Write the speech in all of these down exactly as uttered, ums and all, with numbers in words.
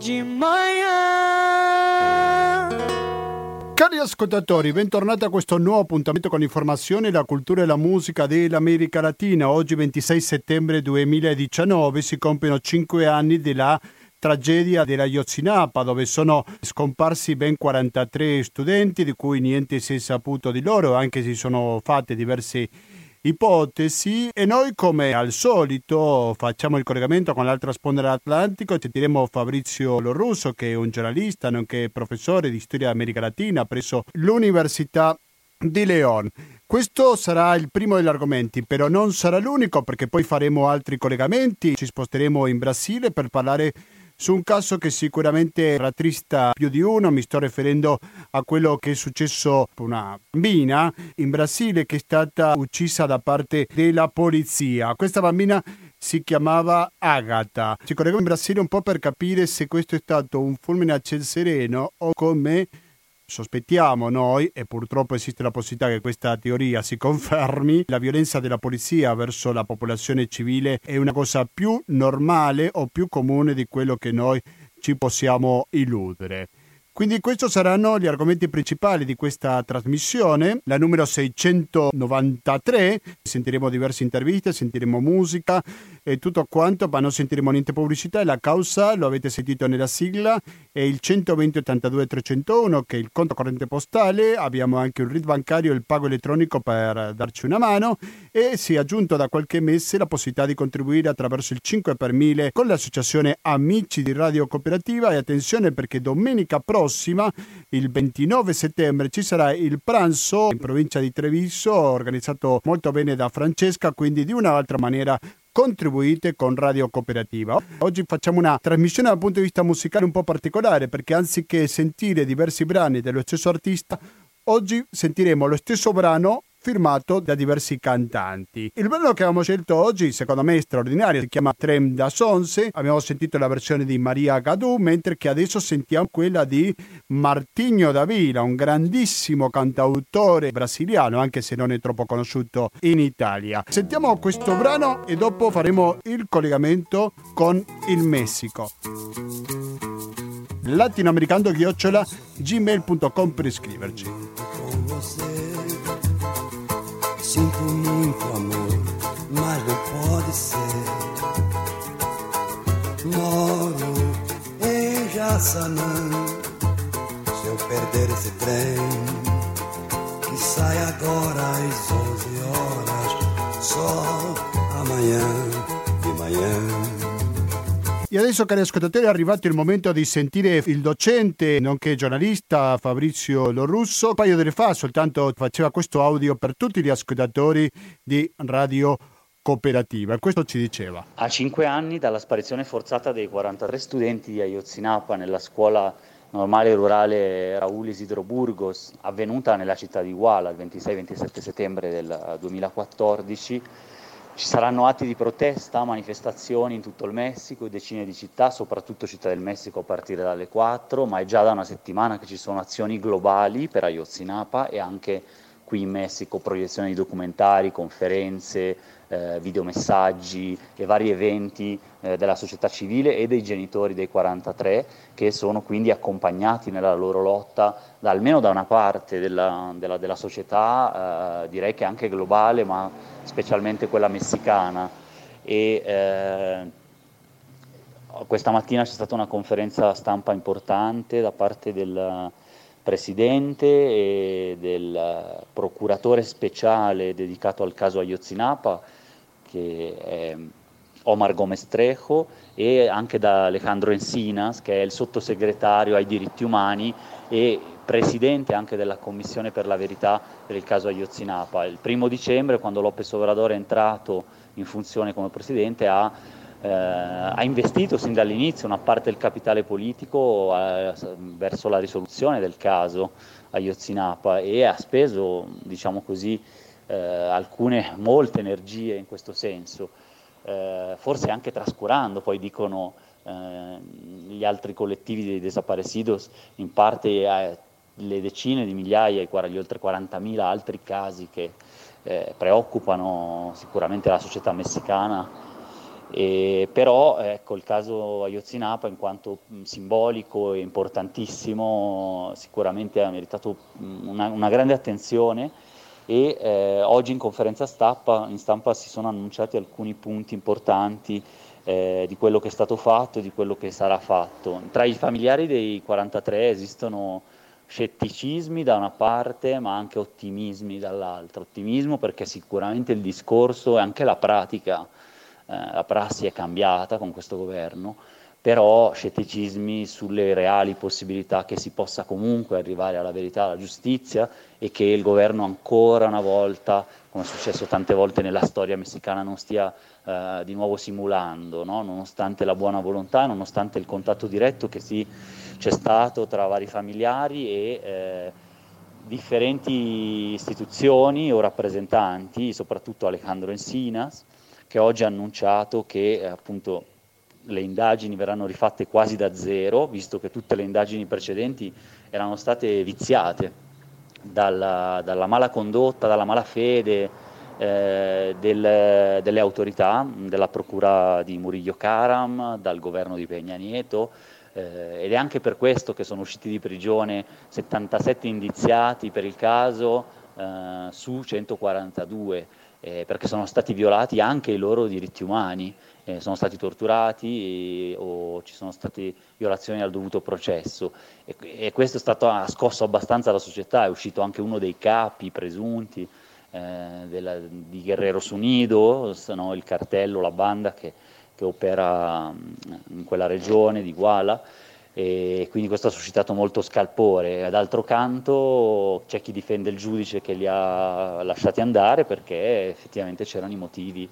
De manhã. Cari ascoltatori, bentornati a questo nuovo appuntamento con l'informazione, la cultura e la musica dell'America Latina. Oggi ventisei settembre duemiladiciannove si compiono cinque anni della tragedia della Ayotzinapa, dove sono scomparsi ben quarantatré studenti, di cui niente si è saputo di loro, anche se sono fatte diverse ipotesi. E noi, come al solito, facciamo il collegamento con l'altra sponda dell'Atlantico. Sentiremo Fabrizio Lorusso, che è un giornalista nonché professore di storia dell'America Latina presso l'Università di León. Questo sarà il primo degli argomenti, però non sarà l'unico, perché poi faremo altri collegamenti. Ci sposteremo in Brasile per parlare su un caso che sicuramente rattrista più di uno. Mi sto riferendo a quello che è successo a una bambina in Brasile che è stata uccisa da parte della polizia. Questa bambina si chiamava Agatha. Ci correvo in Brasile un po' per capire se questo è stato un fulmine a ciel sereno o, come sospettiamo noi, e purtroppo esiste la possibilità che questa teoria si confermi, la violenza della polizia verso la popolazione civile è una cosa più normale o più comune di quello che noi ci possiamo illudere. Quindi questi saranno gli argomenti principali di questa trasmissione, la numero seicentonovantatré. Sentiremo diverse interviste, sentiremo musica e tutto quanto, ma non sentiremo niente pubblicità. E la causa, lo avete sentito nella sigla, è il centoventi ottantadue trecentouno, che è il conto corrente postale. Abbiamo anche un R I D bancario e il pago elettronico per darci una mano, e si è aggiunto da qualche mese la possibilità di contribuire attraverso il cinque per mille con l'associazione Amici di Radio Cooperativa. E attenzione, perché domenica prossima il ventinove settembre ci sarà il pranzo in provincia di Treviso, organizzato molto bene da Francesca, quindi di una o altra maniera contribuite con Radio Cooperativa. Oggi facciamo una trasmissione dal punto di vista musicale un po' particolare, perché anziché sentire diversi brani dello stesso artista, oggi sentiremo lo stesso brano firmato da diversi cantanti. Il brano che abbiamo scelto oggi, secondo me straordinario, si chiama Trem das Onze. Abbiamo sentito la versione di Maria Gadú, mentre che adesso sentiamo quella di Martinho Davila, un grandissimo cantautore brasiliano, anche se non è troppo conosciuto in Italia. Sentiamo questo brano e dopo faremo il collegamento con il Messico. latinoamericando chiocciola gmail punto com per iscriverci. Sinto muito amor, mas não pode ser. Moro em Jaçanã. Se eu perder esse trem que sai agora às onze horas, só amanhã de manhã. E adesso, cari ascoltatori, è arrivato il momento di sentire il docente, nonché giornalista, Fabrizio Lorusso. Un paio di ore fa soltanto faceva questo audio per tutti gli ascoltatori di Radio Cooperativa. Questo ci diceva. A cinque anni dalla sparizione forzata dei quarantatré studenti di Ayotzinapa nella scuola normale rurale Raul Isidro Burgos, avvenuta nella città di Iguala il ventisei ventisette settembre del duemilaquattordici, ci saranno atti di protesta, manifestazioni in tutto il Messico, decine di città, soprattutto Città del Messico a partire dalle quattro, ma è già da una settimana che ci sono azioni globali per Ayotzinapa, e anche qui in Messico proiezioni di documentari, conferenze, eh, videomessaggi e vari eventi eh, della società civile e dei genitori dei quarantatré, che sono quindi accompagnati nella loro lotta da, almeno da una parte della, della, della società, eh, direi che anche globale, ma specialmente quella messicana. E eh, questa mattina c'è stata una conferenza stampa importante da parte del presidente e del procuratore speciale dedicato al caso Ayotzinapa, che è Omar Gomez Trejo, e anche da Alejandro Encinas, che è il sottosegretario ai diritti umani e presidente anche della Commissione per la Verità per il caso Ayotzinapa. Il primo dicembre, quando López Obrador è entrato in funzione come presidente, ha, eh, ha investito sin dall'inizio una parte del capitale politico eh, verso la risoluzione del caso Ayotzinapa, e ha speso, diciamo così, eh, alcune, molte energie in questo senso, eh, forse anche trascurando, poi dicono eh, gli altri collettivi dei desaparecidos, in parte eh, le decine di migliaia, gli oltre quarantamila altri casi che eh, preoccupano sicuramente la società messicana E però ecco, il caso Ayotzinapa, in quanto simbolico e importantissimo, sicuramente ha meritato una, una grande attenzione e eh, oggi in conferenza stampa, in stampa si sono annunciati alcuni punti importanti eh, di quello che è stato fatto e di quello che sarà fatto. Tra i familiari dei quarantatré esistono scetticismi da una parte ma anche ottimismi dall'altra. Ottimismo perché sicuramente il discorso e anche la pratica, la prassi è cambiata con questo governo, però scetticismi sulle reali possibilità che si possa comunque arrivare alla verità, alla giustizia, e che il governo ancora una volta, come è successo tante volte nella storia messicana, non stia eh, di nuovo simulando, no? Nonostante la buona volontà, nonostante il contatto diretto che sì, c'è stato tra vari familiari e eh, differenti istituzioni o rappresentanti, soprattutto Alejandro Encinas, che oggi ha annunciato che eh, appunto le indagini verranno rifatte quasi da zero, visto che tutte le indagini precedenti erano state viziate dalla, dalla mala condotta, dalla mala fede eh, del, delle autorità, della procura di Murillo Caram, dal governo di Peña Nieto, eh, ed è anche per questo che sono usciti di prigione settantasette indiziati per il caso eh, su centoquarantadue. Eh, perché sono stati violati anche i loro diritti umani, eh, sono stati torturati e, o ci sono state violazioni al dovuto processo e, e questo è stato, ha scosso abbastanza la società. È uscito anche uno dei capi presunti eh, della, di Guerrero Sunido, no, il cartello, la banda che, che opera in quella regione di Iguala, e quindi questo ha suscitato molto scalpore. D'altro canto c'è chi difende il giudice che li ha lasciati andare perché effettivamente c'erano i motivi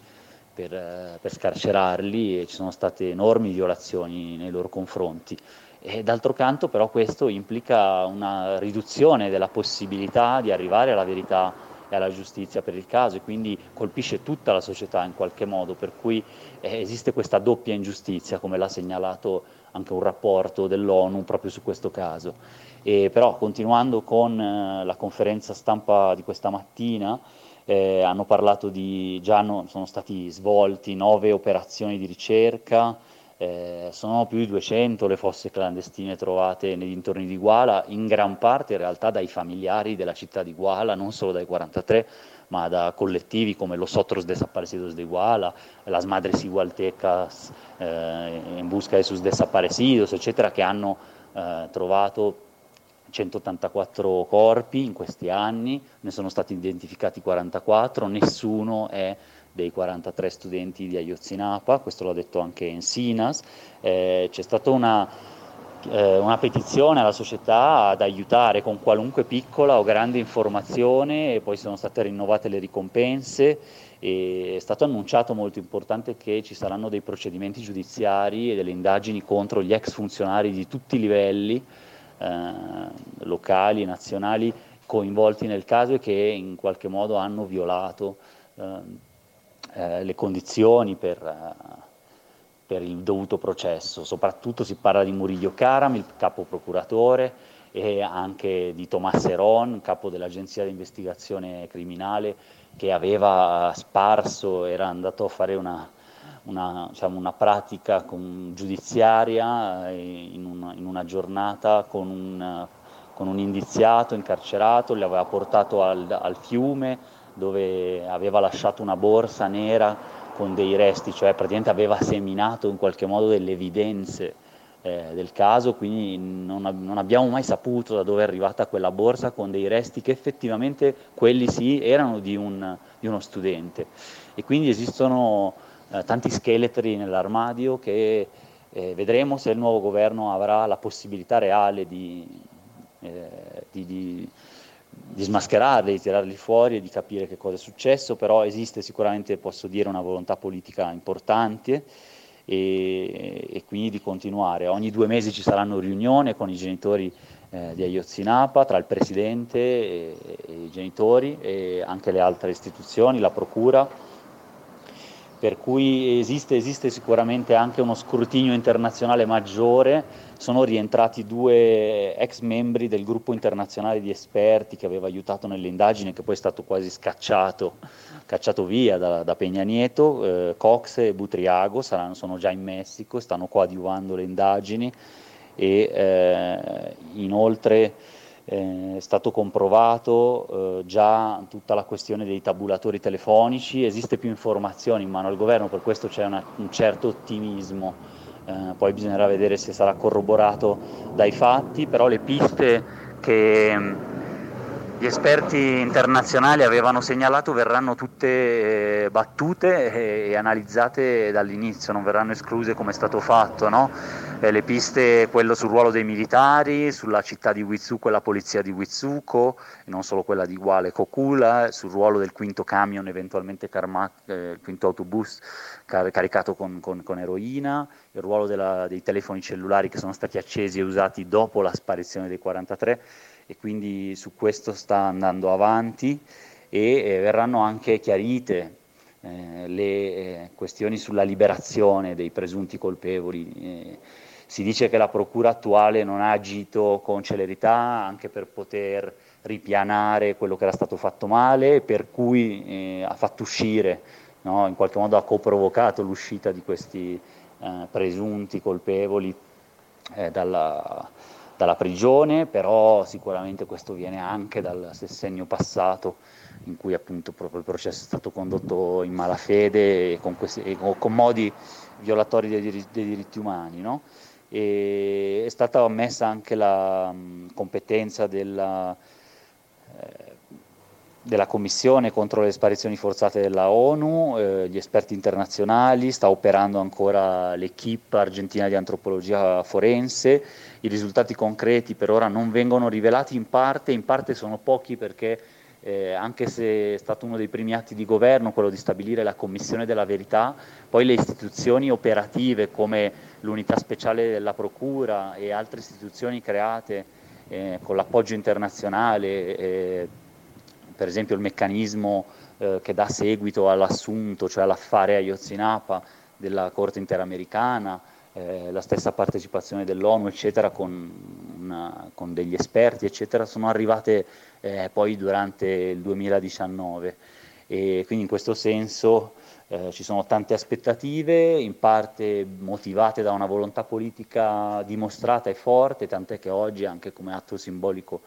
per, per scarcerarli e ci sono state enormi violazioni nei loro confronti. E d'altro canto però questo implica una riduzione della possibilità di arrivare alla verità e alla giustizia per il caso, e quindi colpisce tutta la società in qualche modo, per cui eh, esiste questa doppia ingiustizia, come l'ha segnalato anche un rapporto dell'ONU proprio su questo caso. E però continuando con eh, la conferenza stampa di questa mattina, eh, hanno parlato di, già no, sono stati svolti nove operazioni di ricerca, eh, sono più di duecento le fosse clandestine trovate nei dintorni di Iguala, in gran parte in realtà dai familiari della città di Iguala, non solo dai quarantatré, ma da collettivi come Los Otros Desaparecidos de Iguala, Las Madres Igualtecas eh, in busca de sus desaparecidos, eccetera, che hanno eh, trovato centottantaquattro corpi in questi anni, ne sono stati identificati quarantaquattro, nessuno è dei quarantatré studenti di Ayotzinapa, questo l'ha detto anche Encinas. Eh, c'è stata una, eh, una petizione alla società ad aiutare con qualunque piccola o grande informazione, e poi sono state rinnovate le ricompense, e è stato annunciato, molto importante, che ci saranno dei procedimenti giudiziari e delle indagini contro gli ex funzionari di tutti i livelli, eh, locali e nazionali, coinvolti nel caso e che in qualche modo hanno violato eh, Eh, le condizioni per, eh, per il dovuto processo. Soprattutto si parla di Murillo Caram, il capo procuratore, e anche di Tomás Zerón, capo dell'agenzia di investigazione criminale, che aveva sparso, era andato a fare una, una, diciamo, una pratica con, giudiziaria in una, in una giornata con un, con un indiziato incarcerato, li aveva portato al, al fiume, dove aveva lasciato una borsa nera con dei resti, cioè praticamente aveva seminato in qualche modo delle evidenze eh, del caso, quindi non, non abbiamo mai saputo da dove è arrivata quella borsa con dei resti che effettivamente, quelli sì, erano di, un, di uno studente. E quindi esistono eh, tanti scheletri nell'armadio che eh, vedremo se il nuovo governo avrà la possibilità reale di... Eh, di, di di smascherarli, di tirarli fuori e di capire che cosa è successo. Però esiste sicuramente, posso dire, una volontà politica importante e, e quindi di continuare. Ogni due mesi ci saranno riunioni con i genitori eh, di Ayotzinapa, tra il presidente e, e i genitori e anche le altre istituzioni, la procura, per cui esiste, esiste sicuramente anche uno scrutinio internazionale maggiore. Sono rientrati due ex membri del gruppo internazionale di esperti che aveva aiutato nell'indagine, che poi è stato quasi scacciato, cacciato via da, da Peña Nieto, eh, Cox e Butriago, saranno, sono già in Messico, stanno coadiuvando le indagini e eh, inoltre... Eh, è stato comprovato eh, già tutta la questione dei tabulatori telefonici, esiste più informazione in mano al governo, per questo c'è una, un certo ottimismo, eh, poi bisognerà vedere se sarà corroborato dai fatti, però le piste che gli esperti internazionali avevano segnalato verranno tutte eh, battute e, e analizzate dall'inizio, non verranno escluse come è stato fatto, no? Eh, le piste, quello sul ruolo dei militari, sulla città di Huizuco e la polizia di Huizuco, e non solo quella di Iguala e Cocula, sul ruolo del quinto camion, eventualmente carma, eh, quinto autobus car- caricato con, con, con eroina, il ruolo della, dei telefoni cellulari che sono stati accesi e usati dopo la sparizione dei quarantatré, e quindi su questo sta andando avanti e eh, verranno anche chiarite eh, le eh, questioni sulla liberazione dei presunti colpevoli. Eh, si dice che la procura attuale non ha agito con celerità anche per poter ripianare quello che era stato fatto male, per cui eh, ha fatto uscire, no? In qualche modo ha coprovocato l'uscita di questi eh, presunti colpevoli eh, dalla... dalla prigione, però sicuramente questo viene anche dal sessennio passato in cui appunto proprio il processo è stato condotto in malafede e con, questi, e con modi violatori dei diritti, dei diritti umani, no? E è stata ammessa anche la mh, competenza della, eh, della Commissione contro le sparizioni forzate della ONU, eh, gli esperti internazionali, sta operando ancora l'equipe argentina di antropologia forense. I risultati concreti per ora non vengono rivelati, in parte, in parte sono pochi perché eh, anche se è stato uno dei primi atti di governo quello di stabilire la Commissione della Verità, poi le istituzioni operative come l'unità speciale della Procura e altre istituzioni create eh, con l'appoggio internazionale, eh, per esempio il meccanismo eh, che dà seguito all'assunto, cioè all'affare Ayotzinapa della Corte Interamericana, eh, la stessa partecipazione dell'ONU, eccetera, con, una, con degli esperti, eccetera, sono arrivate eh, poi durante il duemiladiciannove. E quindi in questo senso eh, ci sono tante aspettative, in parte motivate da una volontà politica dimostrata e forte, tant'è che oggi anche come atto simbolico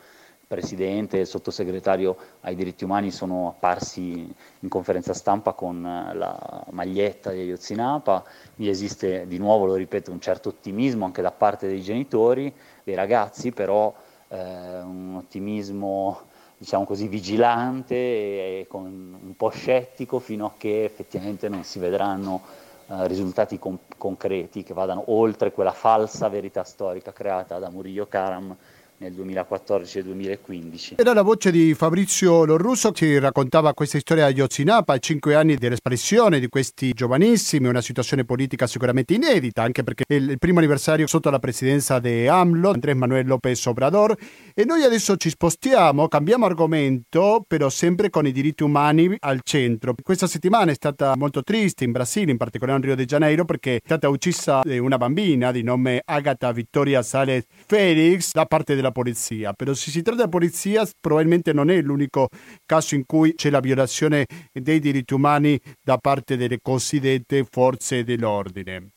Presidente e il sottosegretario ai diritti umani sono apparsi in conferenza stampa con la maglietta di Ayotzinapa. Esiste di nuovo, lo ripeto, un certo ottimismo anche da parte dei genitori, dei ragazzi, però eh, un ottimismo diciamo così vigilante e con un po' scettico fino a che effettivamente non si vedranno eh, risultati con- concreti che vadano oltre quella falsa verità storica creata da Murillo Caram nel duemilaquattordici e duemilaquindici. Era la voce di Fabrizio Lorusso che raccontava questa storia di Ayotzinapa, cinque anni della sparizione di questi giovanissimi, una situazione politica sicuramente inedita, anche perché è il primo anniversario sotto la presidenza di AMLO, Andrés Manuel López Obrador. E noi adesso ci spostiamo, cambiamo argomento, però sempre con i diritti umani al centro. Questa settimana è stata molto triste in Brasile, in particolare in Rio di Janeiro, perché è stata uccisa una bambina di nome Agatha Vittoria Sales Félix da parte della polizia, però se si tratta di polizia probabilmente non è l'unico caso in cui c'è la violazione dei diritti umani da parte delle cosiddette forze dell'ordine.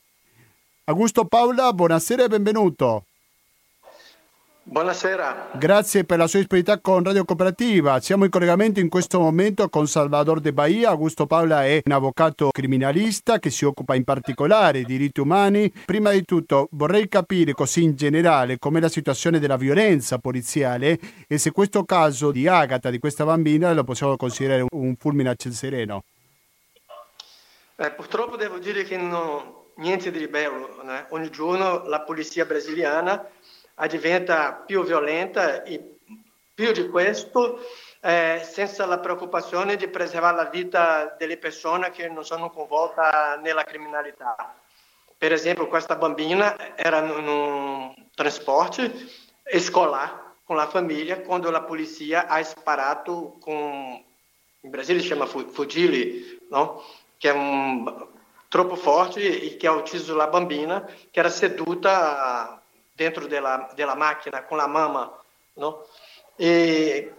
Augusto Paula, buonasera e benvenuto. Buonasera. Grazie per la sua disponibilità con Radio Cooperativa. Siamo in collegamento in questo momento con Salvador de Bahia. Augusto Paula è un avvocato criminalista che si occupa in particolare di diritti umani. Prima di tutto vorrei capire così in generale com'è la situazione della violenza poliziale e se questo caso di Agata, di questa bambina, lo possiamo considerare un fulmine a ciel sereno. Eh, purtroppo devo dire che non, niente di bello, né? Ogni giorno la polizia brasiliana diventa più violenta e più di questo eh, senza la preoccupazione di preservare la vita delle persone che non sono coinvolte nella criminalità. Per esempio questa bambina era in un trasporto scolare con la famiglia quando la polizia ha sparato con, in Brasile si chiama fugile, no? Che è un troppo forte e che ha ucciso la bambina, che era seduta dentro della, della macchina con la mamma, no? E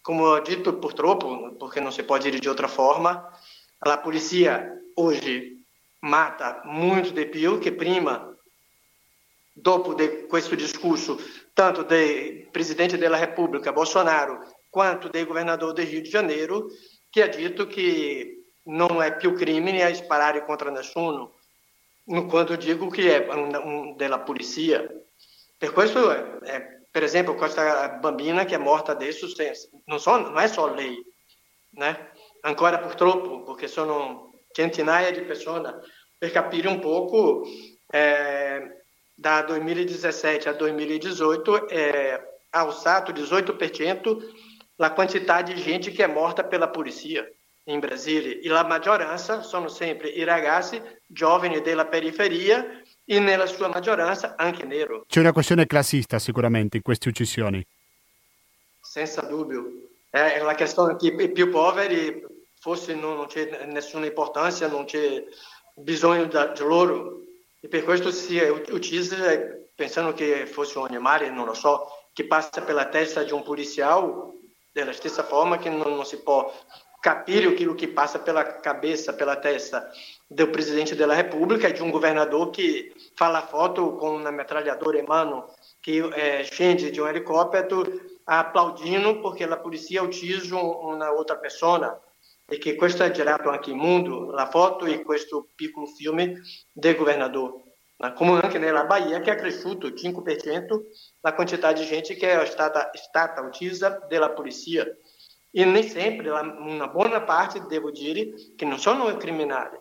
come ho detto, purtroppo, perché non si può dire de outra forma, la polizia oggi mata muito di più, che prima, dopo de, questo discorso, tanto del Presidente della Repubblica, Bolsonaro, quanto del governador del Rio di Janeiro, che ha detto che non è più crimine a sparare contro nessuno, quando dico che è un, un, della polizia. Per questo, è, è, per esempio, questa bambina che è morta adesso, non, so, non è solo lei, né? Ancora purtroppo, perché sono centinaia di persone. Per capire un poco, eh, da duemiladiciassette a duemiladiciotto è alzato dezoito por cento la quantità di gente che è morta pela polizia in Brasile, e la maggioranza sono sempre i ragazzi giovani della periferia e nella sua maggioranza anche nero. C'è una questione classista sicuramente in queste uccisioni. Senza dubbio. È la questione che i più poveri forse non, non c'è nessuna importanza, non c'è bisogno da, di loro, e per questo si uccisa pensando che fosse un animale, non lo so, che passa pela testa di un poliziale della stessa forma che non, non si può capire aquilo que passa pela cabeça, pela testa do presidente da República e de um governador que fala foto com uma metralhadora em mano que é, scende de um helicóptero aplaudindo porque a polícia utiliza uma outra pessoa, e que isso é direto aqui no mundo, a foto e este piccolo filme do governador. Como anche na Bahia, que é cresciuto cinco por cento da quantidade de gente que é stata, stata utiliza da polícia. E nem sempre, una buona parte, devo dire, che non sono criminali,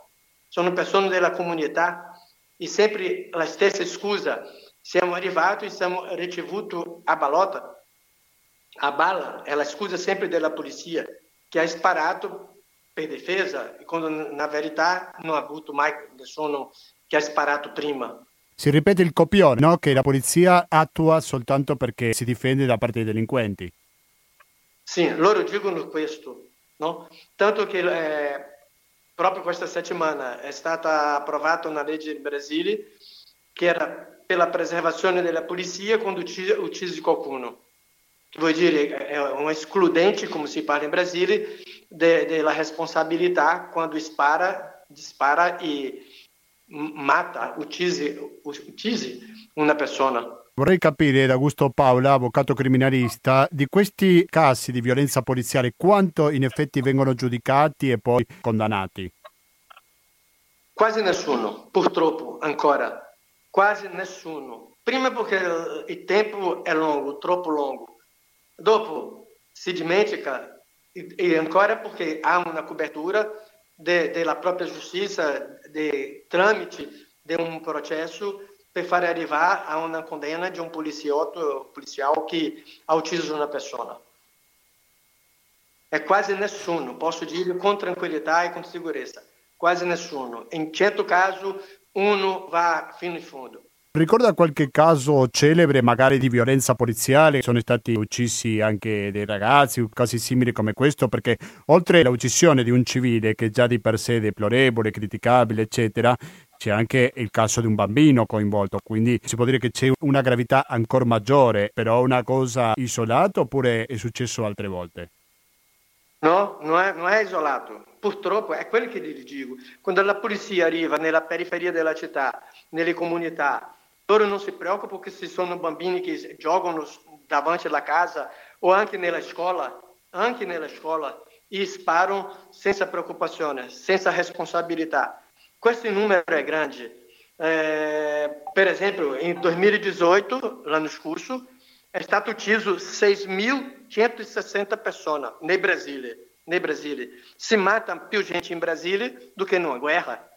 sono persone della comunità, e sempre la stessa scusa: siamo arrivati e siamo ricevuto a balota, a bala, è la scusa sempre della polizia, che ha sparato per difesa, quando na verità non ha avuto mai nessuno che ha sparato prima. Si ripete il copione, no? Che la polizia attua soltanto perché si difende da parte dei delinquenti. Sì, loro dicono questo, no? Tanto che eh, proprio questa settimana è stata approvata una legge in Brasile che era per la preservazione della polizia quando uccide qualcuno. Che vuol dire è un escludente, come si parla in Brasile, della responsabilità quando spara, dispara e mata, uccide, uccide una persona. Vorrei capire da Augusto Paula, avvocato criminalista, di questi casi di violenza poliziale quanto in effetti vengono giudicati e poi condannati? Quasi nessuno, purtroppo ancora, quasi nessuno. Prima perché il tempo è lungo, troppo lungo. Dopo si dimentica, e ancora perché ha una copertura de, della propria giustizia, dei tramiti di un processo, per fare arrivare a una condanna di un poliziotto, poliziale che ha ucciso una persona. È quasi nessuno, posso dire con tranquillità e con sicurezza, quasi nessuno. In certo caso uno va fino in fondo. Ricorda qualche caso celebre magari di violenza poliziale? Sono stati uccisi anche dei ragazzi, casi simili come questo, perché oltre alla uccisione di un civile che già di per sé è deplorevole, criticabile, eccetera, c'è anche il caso di un bambino coinvolto, quindi si può dire che c'è una gravità ancora maggiore. Però una cosa isolata oppure è successo altre volte? No, non è, non è isolato. Purtroppo è quello che vi dico. Quando la polizia arriva nella periferia della città, nelle comunità, loro non si preoccupano che ci sono bambini che giocano davanti alla casa o anche nella scuola, anche nella scuola, e sparano senza preoccupazione, senza responsabilità. Questo numero è grande. Eh, per esempio, in duemiladiciotto, l'anno scorso, è stato ucciso seicentosessanta persone nel Brasile. Nel Brasile. Si mata più gente in Brasile do che in una guerra.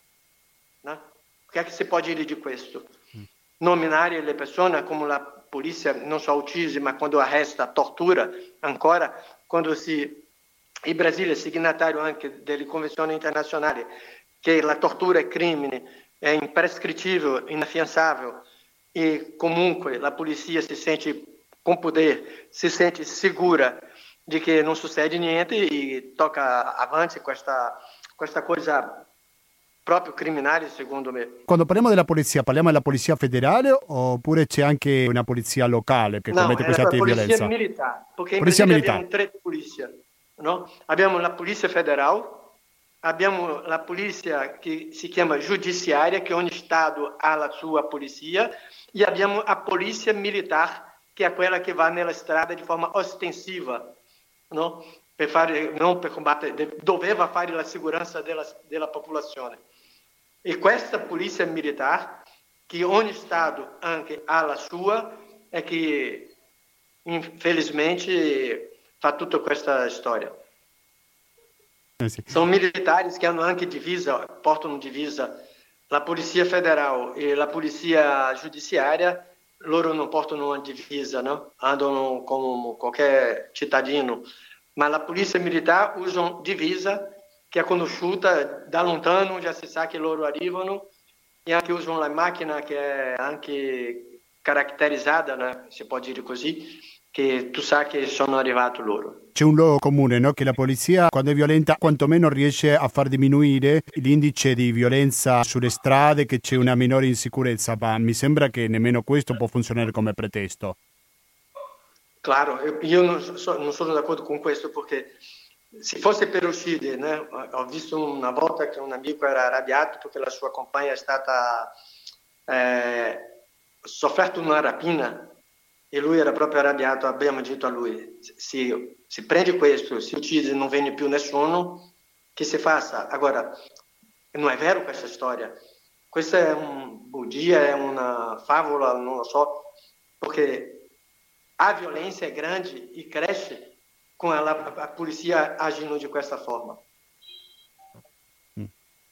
No? Che è che si può dire di questo? Nominare le persone come la polizia non solo uccide, ma quando arresta, tortura, ancora, quando si... il Brasile è signatario anche delle convenzioni internazionali, che la tortura è crimine, è imprescrittibile, inaffiansabile, e comunque la polizia si sente con potere, si sente sicura di che non succede niente e tocca avanti questa, questa cosa proprio criminali, secondo me. Quando parliamo della polizia, parliamo della polizia federale oppure c'è anche una polizia locale che no, commette questi atti di violenza? No, è la polizia militare, perché polizia in militare. Abbiamo tre polizie, no? Abbiamo la polizia federale, abbiamo la polizia che si chiama giudiziaria, che ogni Stato ha la sua polizia, e abbiamo la polizia militare, che è quella che va nella strada di forma ostensiva, no? Per fare, non per combattere, doveva fare la sicurezza della, della popolazione. E questa polizia militare, che ogni Stato anche ha la sua, è che infelizmente fa tutta questa storia. Eh sì. Sono militari che hanno anche divisa, portano divisa. La polizia federale e la polizia giudiziaria, loro non portano una divisa, no? Andano come qualche cittadino. Ma la polizia militare usa divisa che è conosciuta da lontano, già si sa che loro arrivano, e anche usano la macchina che è anche caratterizzata, né? Si può dire così, che tu sai che sono arrivati loro. C'è un luogo comune, no? Che la polizia, quando è violenta, quantomeno riesce a far diminuire l'indice di violenza sulle strade, che c'è una minore insicurezza, ma mi sembra che nemmeno questo può funzionare come pretesto. Claro, io non, so, non sono d'accordo con questo, perché se fosse per uscire, né? Ho visto una volta che un amico era arrabbiato perché la sua compagna è stata eh, sofferta una rapina, e lui era proprio arrabbiato, abbiamo detto a lui, se, se prende questo, se uccide non viene più nessuno, che si faccia. Agora, non è vero questa storia, questa è un bugia, è una favola, non lo so, perché a violenza è grande e cresce con la, la polizia agendo di questa forma. Mm.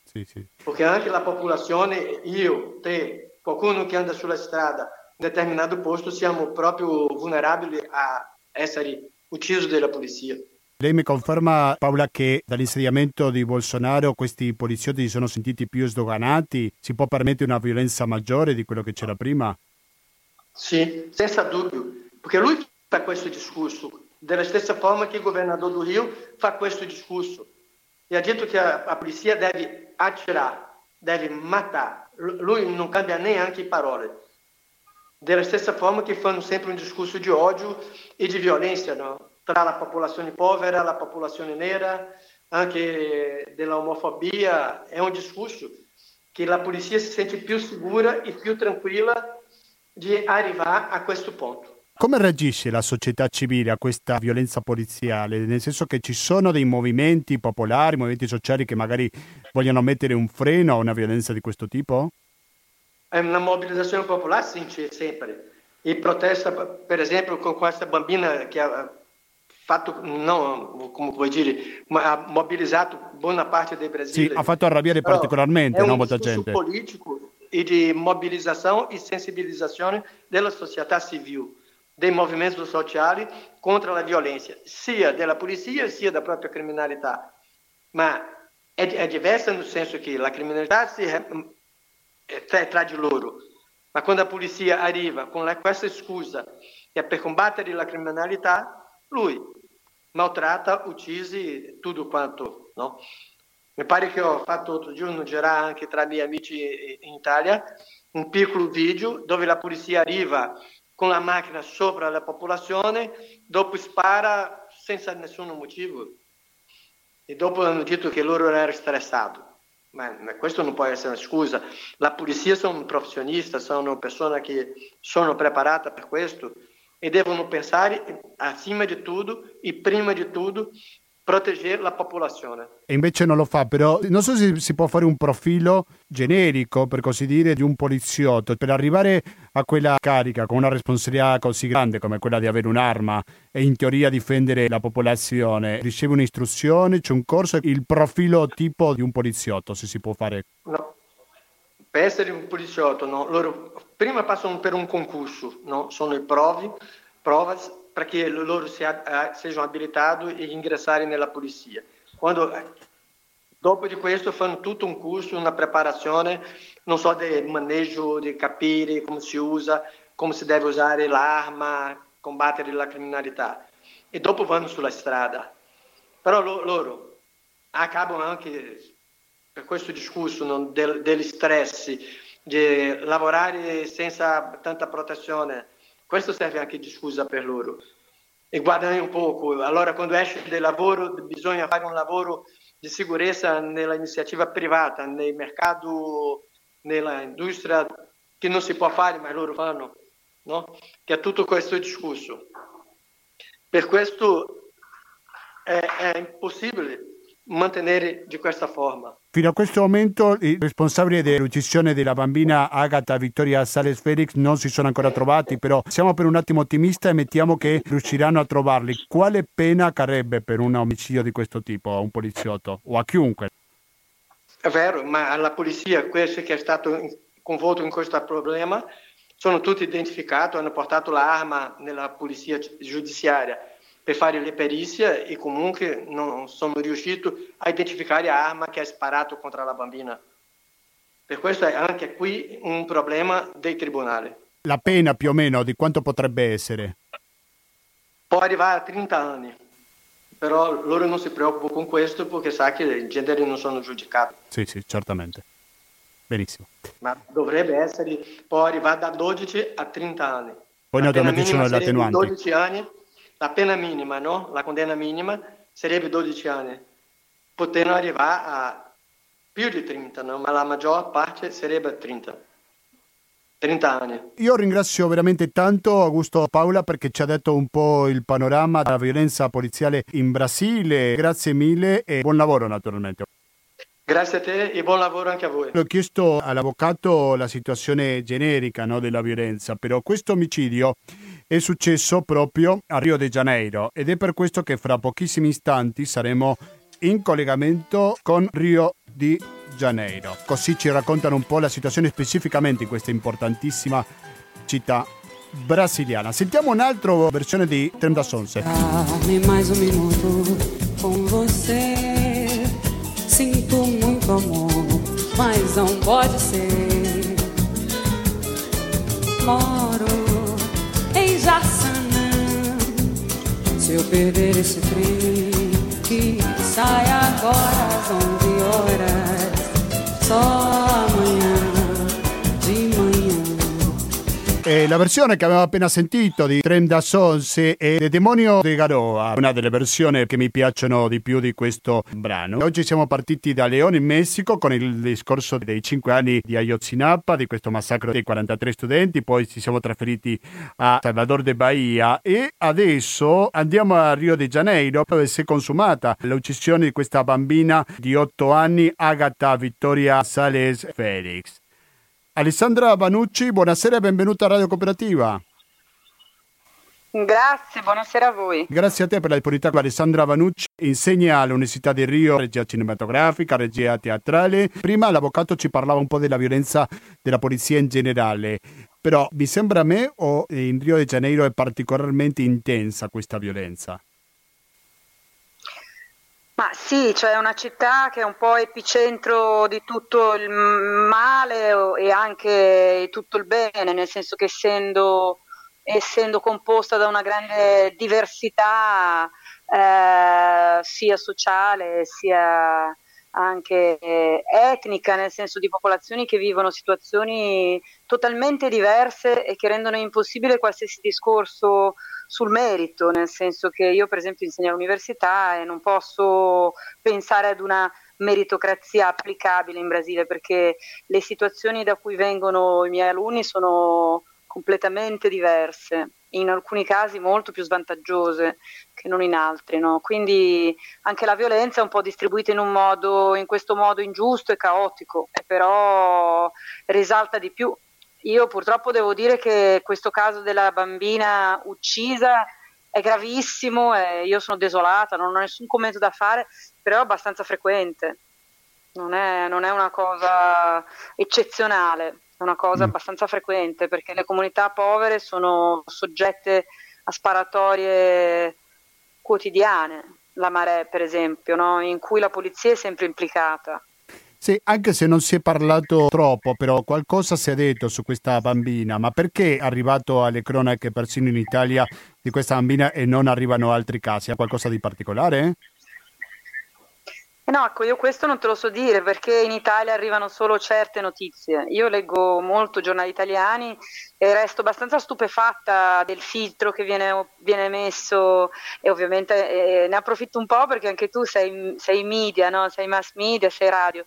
Sì, sì. Perché anche la popolazione, io, te, qualcuno che anda sulla strada, determinato posto, siamo proprio vulnerabili a essere uccisi dalla polizia. Lei mi conferma, Paola, che dall'insediamento di Bolsonaro questi poliziotti si sono sentiti più sdoganati? Si può permettere una violenza maggiore di quello che c'era prima? Sì, senza dubbio, perché lui fa questo discorso della stessa forma che il governatore do Rio fa questo discorso, e ha detto che a, a polizia deve attirare, deve matare. Lui non cambia neanche parole, della stessa forma che fanno sempre un discorso di odio e di violenza, no? Tra la popolazione povera, la popolazione nera, anche dell'omofobia. È un discorso che la polizia si sente più sicura e più tranquilla di arrivare a questo punto. Come reagisce la società civile a questa violenza poliziale? Nel senso che ci sono dei movimenti popolari, movimenti sociali che magari vogliono mettere un freno a una violenza di questo tipo? La mobilizzazione popolare sì, c'è sempre, e protesta per esempio con questa bambina che ha fatto, no, come vuoi dire, ma ha mobilizzato buona parte del Brasile. Sì, ha fatto arrabbiare però particolarmente, no, molta gente. È un discorso politico e di mobilizzazione e sensibilizzazione della società civile, dei movimenti sociali contro la violenza, sia della polizia sia della propria criminalità. Ma è, è diversa nel senso che la criminalità si è Tra, tra di loro, ma quando la polizia arriva con la, questa scusa che è per combattere la criminalità, lui maltratta, uccide tutto quanto, no? Mi pare che ho fatto l'altro giorno girare anche tra i miei amici in Italia un piccolo video dove la polizia arriva con la macchina sopra la popolazione, dopo spara senza nessun motivo, e dopo hanno detto che loro erano stressati. Ma questo non può essere una scusa. La polizia sono professionisti, sono persone che sono preparate per questo e devono pensare, acima di tutto e prima di tutto, proteggere la popolazione. E invece non lo fa, però non so se si può fare un profilo generico, per così dire, di un poliziotto. Per arrivare a quella carica con una responsabilità così grande come quella di avere un'arma e in teoria difendere la popolazione, riceve un'istruzione, c'è un corso, il profilo tipo di un poliziotto, se si può fare? No, per essere un poliziotto, no, loro prima passano per un concorso, no? Sono le prove, provas, perché loro siano abilitati e ingressare nella polizia. Quando, dopo di questo fanno tutto un corso, una preparazione, non solo del maneggio, di capire come si usa, come si deve usare l'arma, combattere la criminalità, e dopo vanno sulla strada. Però loro, loro acabano anche per questo discorso non, del, degli stress, di lavorare senza tanta protezione, questo serve anche di scusa per loro. E guadagni un poco, allora quando esci del lavoro bisogna fare un lavoro di sicurezza nella iniziativa privata, nel mercato, nella industria, che non si può fare, ma loro fanno, no? Che è tutto questo discorso. Per questo è, è impossibile mantenere di questa forma. Fino a questo momento i responsabili dell'uccisione della bambina Agatha Vittoria Sales Félix non si sono ancora trovati, però siamo per un attimo ottimisti e mettiamo che riusciranno a trovarli. Quale pena cadrebbe per un omicidio di questo tipo a un poliziotto o a chiunque? È vero, ma alla polizia, questo che è stato coinvolto in questo problema, sono tutti identificati, hanno portato l'arma nella polizia giudiziaria per fare le perizie e comunque non sono riuscito a identificare l'arma che ha sparato contro la bambina. Per questo è anche qui un problema dei tribunali. La pena più o meno di quanto potrebbe essere? Può arrivare a trenta anni, però loro non si preoccupano con questo perché sa che i generi non sono giudicati. Sì, sì, certamente. Benissimo. Ma dovrebbe essere, può arrivare da dodici a trenta anni. Poi naturalmente ci sono le attenuanti. dodici anni. La pena minima, no? La condanna minima sarebbe dodici anni, potendo arrivare a più di trenta, no? Ma la maggior parte sarebbe trenta anni. Io ringrazio veramente tanto Augusto Paula perché ci ha detto un po' il panorama della violenza poliziale in Brasile. Grazie mille e buon lavoro naturalmente. Grazie a te e buon lavoro anche a voi. L'ho chiesto all'avvocato la situazione generica, no, della violenza, però questo omicidio è successo proprio a Rio de Janeiro ed è per questo che fra pochissimi istanti saremo in collegamento con Rio di Janeiro. Così ci raccontano un po' la situazione specificamente in questa importantissima città brasiliana. Sentiamo un'altra versione di Trem das Onze. Dammi mais un minuto con você. Sinto muito amor, mas não pode ser. Moro em Jaçanã. Se eu perder esse trem que sai agora às onze horas, só amanhã. Eh, la versione che avevo appena sentito di Trem das Onze è de Demonio de Garoa, una delle versioni che mi piacciono di più di questo brano. Oggi siamo partiti da León in Messico con il discorso dei cinque anni di Ayotzinapa, di questo massacro dei quarantatré studenti, poi ci siamo trasferiti a Salvador de Bahia e adesso andiamo a Rio de Janeiro dove si è consumata l'uccisione di questa bambina di otto anni, Agatha Vittoria Sales Félix. Alessandra Vanucci, buonasera e benvenuta a Radio Cooperativa. Grazie, buonasera a voi. Grazie a te per la disponibilità. Alessandra Vanucci insegna all'Università di Rio regia cinematografica, regia teatrale. Prima l'avvocato ci parlava un po' della violenza della polizia in generale, però mi sembra a me o in Rio de Janeiro è particolarmente intensa questa violenza? Ma sì, cioè è una città che è un po' epicentro di tutto il male e anche tutto il bene, nel senso che essendo, essendo composta da una grande diversità eh, sia sociale sia anche eh, etnica, nel senso di popolazioni che vivono situazioni totalmente diverse e che rendono impossibile qualsiasi discorso sul merito, nel senso che io per esempio insegno all'università e non posso pensare ad una meritocrazia applicabile in Brasile perché le situazioni da cui vengono i miei alunni sono completamente diverse, in alcuni casi molto più svantaggiose che non in altri, no? Quindi anche la violenza è un po' distribuita in un modo, in questo modo ingiusto e caotico, e però risalta di più. Io purtroppo devo dire che questo caso della bambina uccisa è gravissimo e io sono desolata, non ho nessun commento da fare, però è abbastanza frequente, non è, non è una cosa eccezionale, è una cosa abbastanza frequente perché le comunità povere sono soggette a sparatorie quotidiane, la Marè per esempio, no? In cui la polizia è sempre implicata. Sì, anche se non si è parlato troppo, però qualcosa si è detto su questa bambina, ma perché è arrivato alle cronache persino in Italia di questa bambina e non arrivano altri casi? Ha qualcosa di particolare? Eh no, ecco, io questo non te lo so dire perché in Italia arrivano solo certe notizie. Io leggo molto giornali italiani e resto abbastanza stupefatta del filtro che viene, viene messo, e ovviamente eh, ne approfitto un po' perché anche tu sei, sei media, no? Sei mass media, sei radio.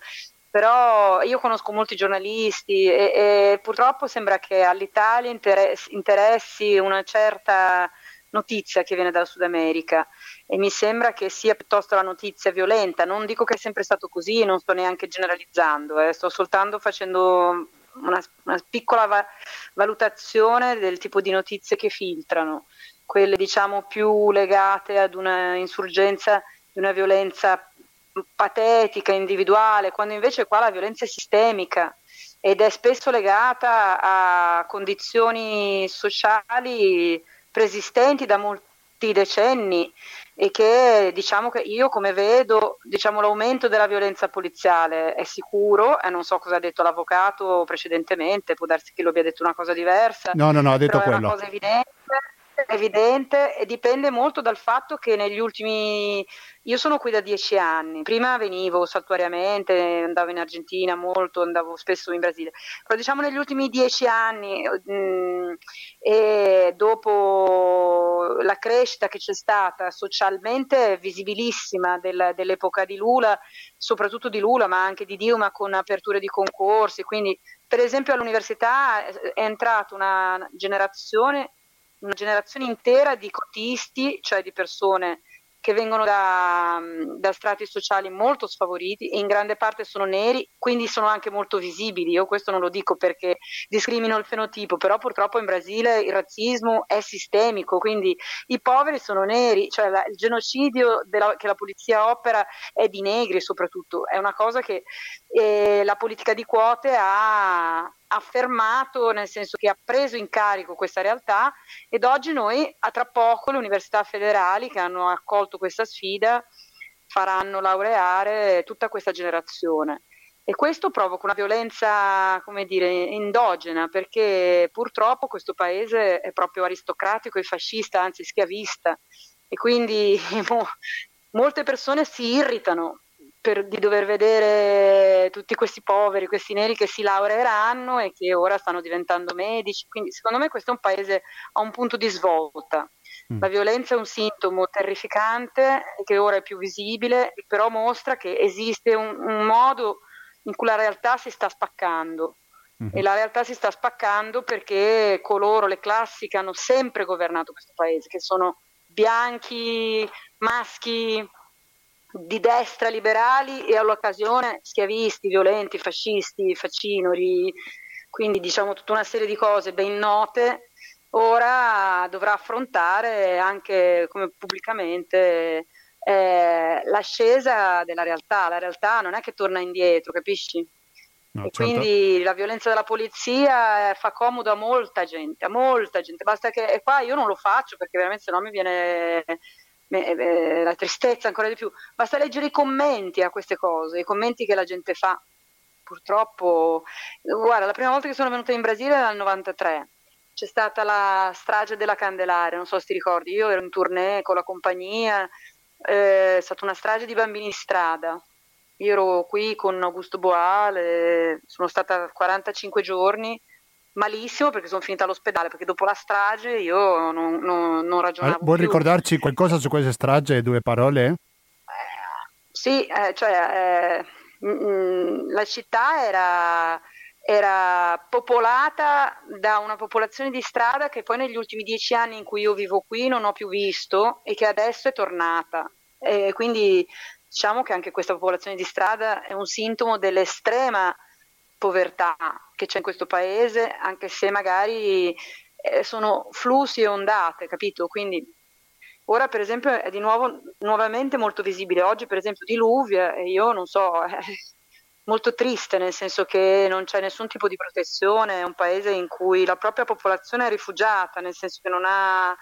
Però io conosco molti giornalisti e, e purtroppo sembra che all'Italia interessi, interessi una certa notizia che viene dal Sud America, e mi sembra che sia piuttosto la notizia violenta. Non dico che è sempre stato così, non sto neanche generalizzando, eh, sto soltanto facendo una, una piccola va- valutazione del tipo di notizie che filtrano, quelle diciamo più legate ad una insurgenza, di una violenza patetica, individuale, quando invece qua la violenza è sistemica ed è spesso legata a condizioni sociali preesistenti da molti decenni, e che diciamo che io come vedo diciamo l'aumento della violenza poliziale è sicuro, e non so cosa ha detto l'avvocato precedentemente, può darsi che lui abbia detto una cosa diversa. No, no, no, ha detto quello. È una cosa evidente. evidente e dipende molto dal fatto che negli ultimi, io sono qui da dieci anni, prima venivo saltuariamente, andavo in Argentina molto, andavo spesso in Brasile, però diciamo negli ultimi dieci anni mh, e dopo la crescita che c'è stata socialmente visibilissima del, dell'epoca di Lula, soprattutto di Lula ma anche di Dilma, con aperture di concorsi, quindi per esempio all'università è entrata una generazione una generazione intera di cotisti, cioè di persone che vengono da, da strati sociali molto sfavoriti e in grande parte sono neri, quindi sono anche molto visibili. Io questo non lo dico perché discrimino il fenotipo, però purtroppo in Brasile il razzismo è sistemico, quindi i poveri sono neri, cioè la, il genocidio della, che la polizia opera è di negri soprattutto, è una cosa che eh, la politica di quote ha affermato, nel senso che ha preso in carico questa realtà, ed oggi noi a tra poco le università federali che hanno accolto questa sfida faranno laureare tutta questa generazione, e questo provoca una violenza, come dire, endogena, perché purtroppo questo paese è proprio aristocratico e fascista, anzi schiavista, e quindi mo, molte persone si irritano Per, di dover vedere tutti questi poveri, questi neri che si laureeranno e che ora stanno diventando medici. Quindi secondo me questo è un paese a un punto di svolta. Mm. La violenza è un sintomo terrificante che ora è più visibile, però mostra che esiste un, un modo in cui la realtà si sta spaccando. Mm. E la realtà si sta spaccando perché coloro, le classi che hanno sempre governato questo paese, che sono bianchi, maschi, di destra, liberali, e all'occasione schiavisti, violenti, fascisti, facinori, quindi diciamo tutta una serie di cose ben note, ora dovrà affrontare anche come pubblicamente eh, l'ascesa della realtà. La realtà non è che torna indietro, capisci? No, e certo. Quindi la violenza della polizia fa comodo a molta gente, a molta gente, basta che, e qua io non lo faccio perché veramente sennò mi viene la tristezza ancora di più, basta leggere i commenti a queste cose, i commenti che la gente fa. Purtroppo, guarda, la prima volta che sono venuta in Brasile era nel novantatré, c'è stata la strage della Candelária, non so se ti ricordi, io ero in tournée con la compagnia, eh, è stata una strage di bambini in strada, io ero qui con Augusto Boal, eh, sono stata quarantacinque giorni malissimo perché sono finita all'ospedale, perché dopo la strage io non, non, non ragionavo più. Vuoi ricordarci qualcosa su questa strage, due parole? Eh, sì, eh, cioè eh, mh, la città era, era popolata da una popolazione di strada che poi negli ultimi dieci anni in cui io vivo qui non ho più visto, e che adesso è tornata, e quindi diciamo che anche questa popolazione di strada è un sintomo dell'estrema povertà che c'è in questo paese, anche se magari eh, sono flussi e ondate, capito? Quindi ora per esempio è di nuovo nuovamente molto visibile, oggi per esempio diluvia, e io non so, è molto triste, nel senso che non c'è nessun tipo di protezione, è un paese in cui la propria popolazione è rifugiata, nel senso che non ha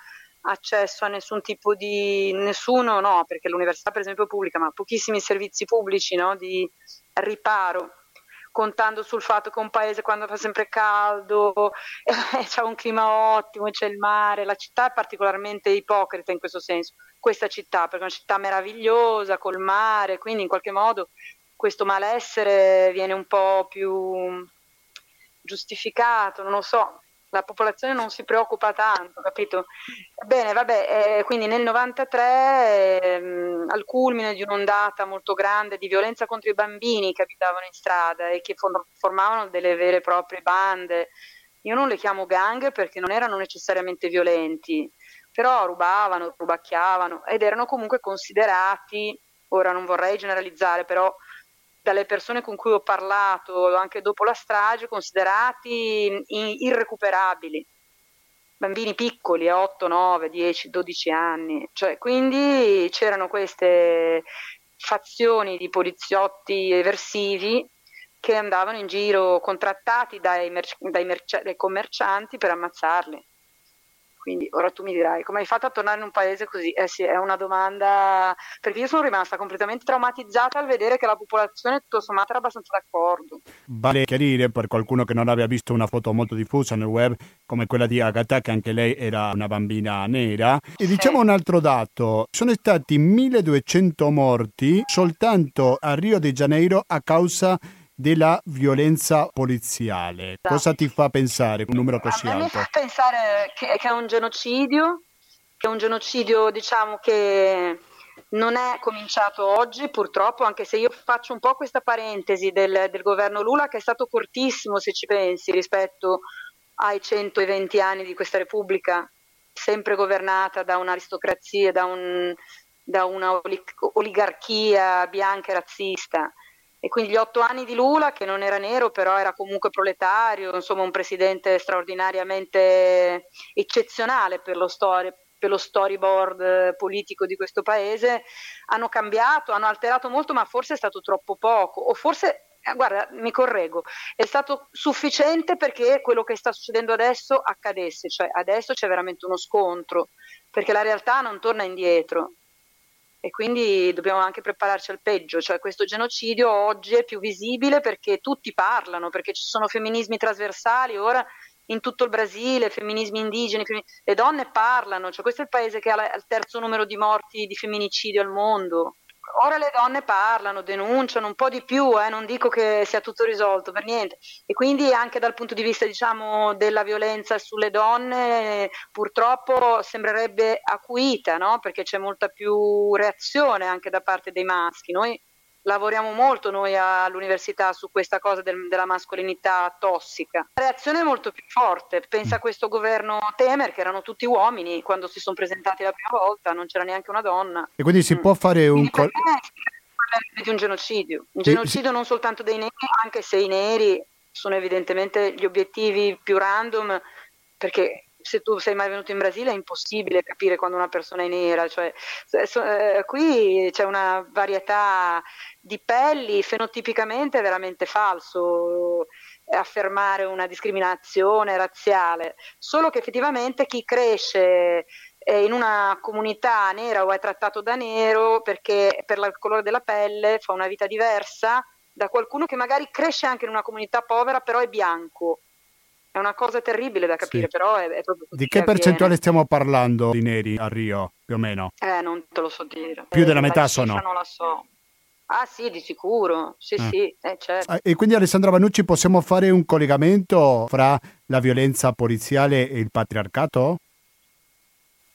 accesso a nessun tipo di, nessuno no, perché l'università per esempio è pubblica, ma pochissimi servizi pubblici, no, di riparo. contando sul fatto che un paese quando fa sempre caldo eh, c'è un clima ottimo, c'è il mare. La città è particolarmente ipocrita in questo senso, questa città, perché è una città meravigliosa col mare, quindi in qualche modo questo malessere viene un po' più giustificato, non lo so, la popolazione non si preoccupa tanto, capito? Bene, vabbè, eh, quindi nel novantatré, eh, al culmine di un'ondata molto grande di violenza contro i bambini che abitavano in strada e che formavano delle vere e proprie bande, io non le chiamo gang perché non erano necessariamente violenti, però rubavano, rubacchiavano ed erano comunque considerati, ora non vorrei generalizzare, però dalle persone con cui ho parlato anche dopo la strage, considerati irrecuperabili, bambini piccoli a otto, nove, dieci, dodici anni, cioè, quindi c'erano queste fazioni di poliziotti eversivi che andavano in giro contrattati dai, merci- dai, merci- dai commercianti per ammazzarli. Quindi ora tu mi dirai, come hai fatto a tornare in un paese così? Eh sì, è una domanda, perché io sono rimasta completamente traumatizzata al vedere che la popolazione tutto sommato era abbastanza d'accordo. Vale chiarire per qualcuno che non abbia visto una foto molto diffusa nel web come quella di Agatha, che anche lei era una bambina nera. E diciamo un altro dato, sono stati milleduecento morti soltanto a Rio di Janeiro a causa della violenza poliziale. Esatto. Cosa ti fa pensare un numero così alto? A me fa pensare che, che è un genocidio, che è un genocidio, diciamo, che non è cominciato oggi purtroppo, anche se io faccio un po' questa parentesi del, del governo Lula, che è stato cortissimo se ci pensi rispetto ai centoventi anni di questa repubblica, sempre governata da un'aristocrazia, da, un, da una oligarchia bianca e razzista. E quindi gli otto anni di Lula, che non era nero però era comunque proletario, insomma un presidente straordinariamente eccezionale per lo, story, per lo storyboard politico di questo paese, hanno cambiato, hanno alterato molto, ma forse è stato troppo poco, o forse, guarda, mi correggo, è stato sufficiente perché quello che sta succedendo adesso accadesse, cioè adesso c'è veramente uno scontro, perché la realtà non torna indietro. E quindi dobbiamo anche prepararci al peggio, cioè questo genocidio oggi è più visibile perché tutti parlano, perché ci sono femminismi trasversali ora in tutto il Brasile, femminismi indigeni, femmin- le donne parlano, cioè questo è il paese che ha la- il terzo numero di morti di femminicidio al mondo. Ora le donne parlano, denunciano un po' di più, eh, non dico che sia tutto risolto per niente, e quindi anche dal punto di vista, diciamo, della violenza sulle donne purtroppo sembrerebbe acuita, no? Perché c'è molta più reazione anche da parte dei maschi. Noi lavoriamo molto noi all'università su questa cosa del, della mascolinità tossica. La reazione è molto più forte, pensa a questo governo Temer, che erano tutti uomini quando si sono presentati la prima volta, non c'era neanche una donna. E quindi si mm. può fare un... Col- di un genocidio, un genocidio sì, non soltanto dei neri, anche se i neri sono evidentemente gli obiettivi più random, perché... se tu sei mai venuto in Brasile è impossibile capire quando una persona è nera, cioè so, eh, qui c'è una varietà di pelli, fenotipicamente è veramente falso affermare una discriminazione razziale, solo che effettivamente chi cresce eh, in una comunità nera o è trattato da nero perché per il colore della pelle fa una vita diversa da qualcuno che magari cresce anche in una comunità povera però è bianco. È una cosa terribile da capire, sì. Però è, è proprio così. Di che avviene. Percentuale stiamo parlando di neri a Rio, più o meno? Eh, non te lo so dire. Più eh, della metà sono? Non la so. Ah sì, di sicuro, sì eh. sì, eh, certo. E quindi Alessandra Vanucci, possiamo fare un collegamento fra la violenza poliziale e il patriarcato?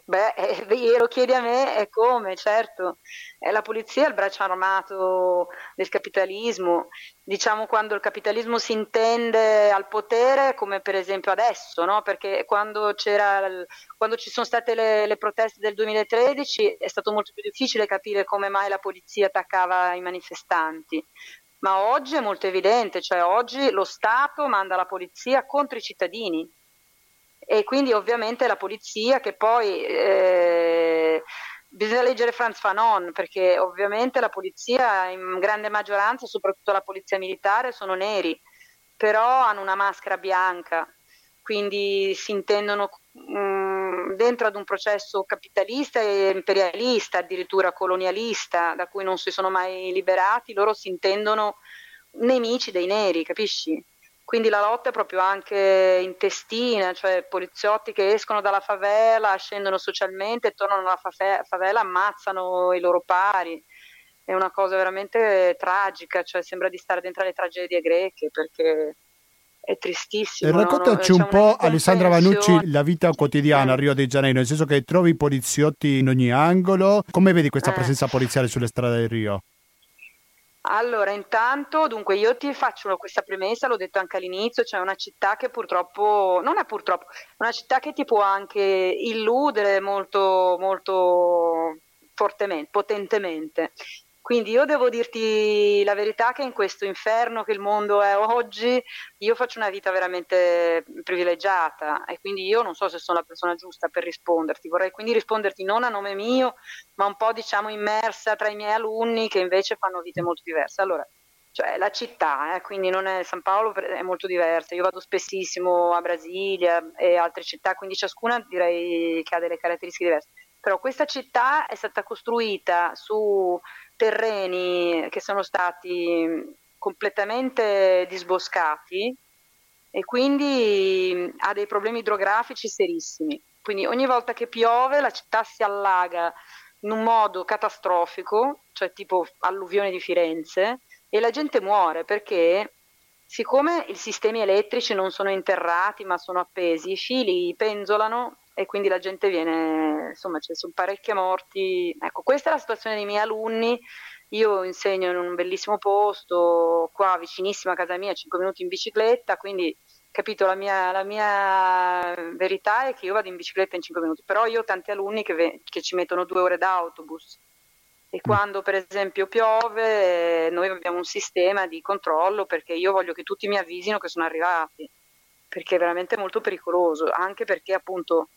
Beh, eh, lo chiedi a me, è come, certo. Eh, la polizia è il braccio armato del capitalismo. Diciamo quando il capitalismo si intende al potere, come per esempio adesso, no? Perché quando c'era, quando ci sono state le, le proteste del duemilatredici è stato molto più difficile capire come mai la polizia attaccava i manifestanti. Ma oggi è molto evidente, cioè oggi lo Stato manda la polizia contro i cittadini. E quindi ovviamente la polizia che poi eh, bisogna leggere Franz Fanon, perché ovviamente la polizia in grande maggioranza, soprattutto la polizia militare, sono neri, però hanno una maschera bianca, quindi si intendono mh, dentro ad un processo capitalista e imperialista, addirittura colonialista, da cui non si sono mai liberati, loro si intendono nemici dei neri, capisci? Quindi la lotta è proprio anche intestina, cioè poliziotti che escono dalla favela, scendono socialmente, tornano alla fafe- favela, ammazzano i loro pari. È una cosa veramente tragica, cioè sembra di stare dentro le tragedie greche, perché è tristissimo. E raccontaci, no? un po', Alessandra Vanucci, la vita quotidiana a Rio di Janeiro, nel senso che trovi poliziotti in ogni angolo. Come vedi questa eh. presenza poliziale sulle strade di Rio? Allora, intanto, dunque, io ti faccio questa premessa, l'ho detto anche all'inizio, cioè una città che purtroppo, non è purtroppo, una città che ti può anche illudere molto, molto fortemente, potentemente. Quindi io devo dirti la verità che in questo inferno che il mondo è oggi, io faccio una vita veramente privilegiata e quindi io non so se sono la persona giusta per risponderti. Vorrei quindi risponderti non a nome mio, ma un po', diciamo, immersa tra i miei alunni che invece fanno vite molto diverse. Allora, cioè la città, eh, quindi non è San Paolo, è molto diversa. Io vado spessissimo a Brasilia e altre città, quindi ciascuna direi che ha delle caratteristiche diverse. Però questa città è stata costruita su terreni che sono stati completamente disboscati e quindi ha dei problemi idrografici serissimi. Quindi ogni volta che piove la città si allaga in un modo catastrofico, cioè tipo alluvione di Firenze, e la gente muore perché, siccome i sistemi elettrici non sono interrati ma sono appesi, i fili penzolano e quindi la gente viene, insomma, ci sono parecchie morti. Ecco, questa è la situazione dei miei alunni. Io insegno in un bellissimo posto qua vicinissimo a casa mia, cinque minuti in bicicletta, quindi capito, la mia, la mia verità è che io vado in bicicletta in cinque minuti, però io ho tanti alunni che, ve- che ci mettono due ore d'autobus e quando per esempio piove noi abbiamo un sistema di controllo perché io voglio che tutti mi avvisino che sono arrivati, perché è veramente molto pericoloso, anche perché appunto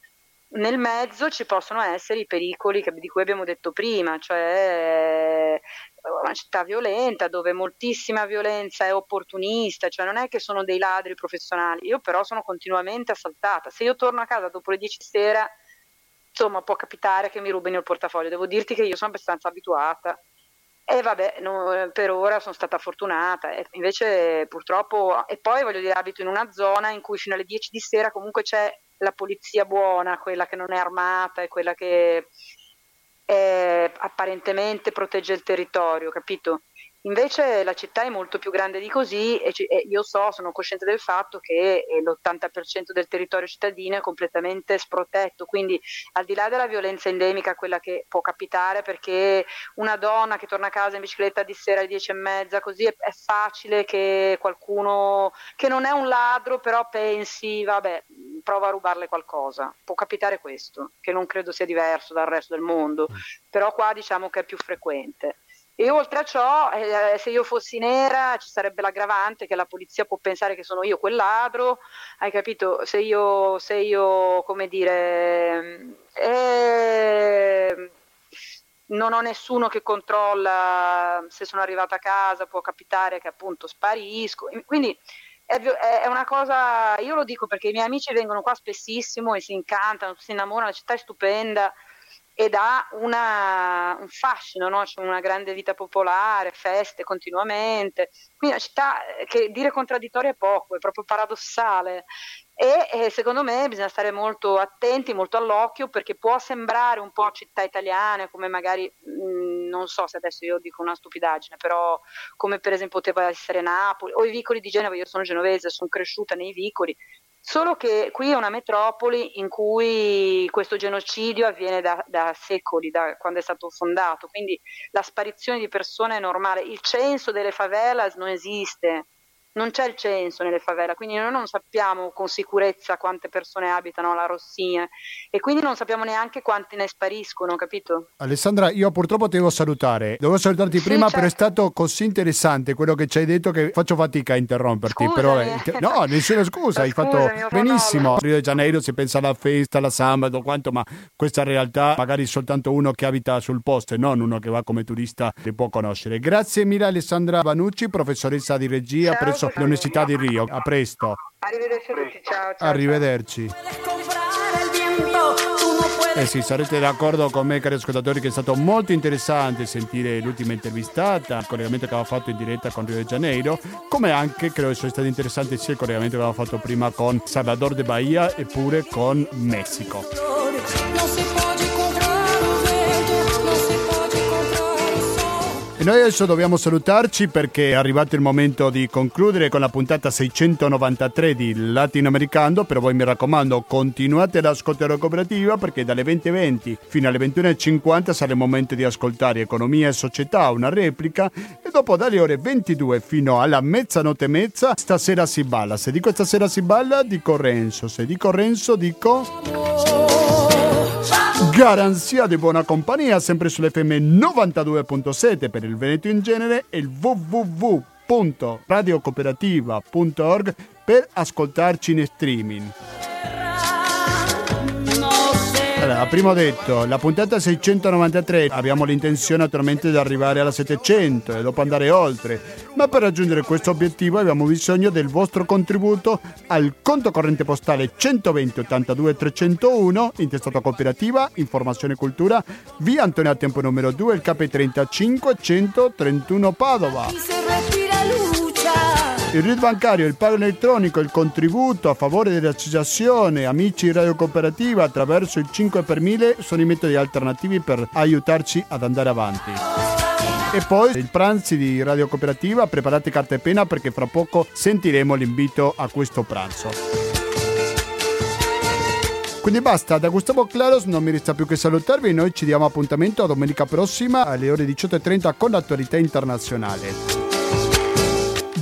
nel mezzo ci possono essere i pericoli che, di cui abbiamo detto prima, cioè una città violenta dove moltissima violenza è opportunista, cioè non è che sono dei ladri professionali, io però sono continuamente assaltata. Se io torno a casa dopo le dieci sera, insomma, può capitare che mi rubino il portafoglio. Devo dirti che io sono abbastanza abituata e vabbè, no, per ora sono stata fortunata, e invece purtroppo, e poi voglio dire, abito in una zona in cui fino alle dieci di sera comunque c'è la polizia buona, quella che non è armata e quella che è, apparentemente protegge il territorio, capito? Invece la città è molto più grande di così e, ci, e io so, sono cosciente del fatto che l'ottanta per cento del territorio cittadino è completamente sprotetto, quindi al di là della violenza endemica, quella che può capitare perché una donna che torna a casa in bicicletta di sera alle dieci e mezza, così è, è facile che qualcuno che non è un ladro però pensi, vabbè, prova a rubarle qualcosa, può capitare questo, che non credo sia diverso dal resto del mondo, però qua diciamo che è più frequente. E oltre a ciò, eh, se io fossi nera ci sarebbe l'aggravante che la polizia può pensare che sono io quel ladro, hai capito? Se io, se io come dire, eh, non ho nessuno che controlla se sono arrivata a casa, può capitare che appunto sparisco. Quindi è, è una cosa, io lo dico perché i miei amici vengono qua spessissimo e si incantano, si innamorano, la città è stupenda ed ha una, un fascino, no? C'è una grande vita popolare, feste continuamente, quindi una città che dire contraddittoria è poco, è proprio paradossale e, e secondo me bisogna stare molto attenti, molto all'occhio, perché può sembrare un po' città italiana, come magari, mh, non so se adesso io dico una stupidaggine, però come per esempio poteva essere Napoli o i vicoli di Genova. Io sono genovese, sono cresciuta nei vicoli, solo che qui è una metropoli in cui questo genocidio avviene da, da secoli, da quando è stato fondato, quindi la sparizione di persone è normale. Il censo delle favelas non esiste, non c'è il censo nelle favela, quindi noi non sappiamo con sicurezza quante persone abitano alla Rossina e quindi non sappiamo neanche quanti ne spariscono, capito? Alessandra, io purtroppo ti devo salutare, dovevo salutarti sì, prima, certo. Però è stato così interessante quello che ci hai detto che faccio fatica a interromperti. Scusami. Però no, nessuna scusa, hai fatto benissimo. Rio de Janeiro si pensa alla festa, alla samba, tutto quanto, ma questa realtà magari soltanto uno che abita sul posto e non uno che va come turista le può conoscere. Grazie mille Alessandra Vanucci, professoressa di regia, ciao. Presso l'Università di Rio. A presto. Arrivederci a tutti. Ciao, ciao. Arrivederci. Eh sì, sarete d'accordo con me, cari ascoltatori, che è stato molto interessante sentire l'ultima intervistata, il collegamento che aveva fatto in diretta con Rio de Janeiro, come anche credo sia stato interessante sia il collegamento che aveva fatto prima con Salvador de Bahia e pure con Messico. E noi adesso dobbiamo salutarci perché è arrivato il momento di concludere con la puntata seicentonovantatré di Latinoamericano, però voi mi raccomando continuate ad ascoltare la cooperativa perché dalle venti e venti fino alle ventuno e cinquanta sarà il momento di ascoltare Economia e Società, una replica, e dopo dalle ore ventidue fino alla mezzanotte e mezza Stasera si balla. Se dico Stasera si balla dico Renzo, se dico Renzo dico... Garanzia di buona compagnia, sempre sull'F M novantadue virgola sette per il Veneto in genere e il w w w punto radiocooperativa punto org per ascoltarci in streaming. Allora, prima ho detto, la puntata seicentonovantatré, abbiamo l'intenzione naturalmente di arrivare alla settecento e dopo andare oltre, ma per raggiungere questo obiettivo abbiamo bisogno del vostro contributo al conto corrente postale centoventi ottantadue trecentouno, intestato Cooperativa, Informazione e Cultura, via Antonio Tempo numero due, il K trentacinque centotrentuno Padova. Il R I D bancario, il pago elettronico, il contributo a favore dell'associazione Amici Radio Cooperativa attraverso il cinque per mille sono i metodi alternativi per aiutarci ad andare avanti. E poi il pranzo di Radio Cooperativa, preparate carta e penna perché fra poco sentiremo l'invito a questo pranzo. Quindi basta, da Gustavo Claros non mi resta più che salutarvi, noi ci diamo appuntamento a domenica prossima alle ore diciotto e trenta con l'attualità internazionale.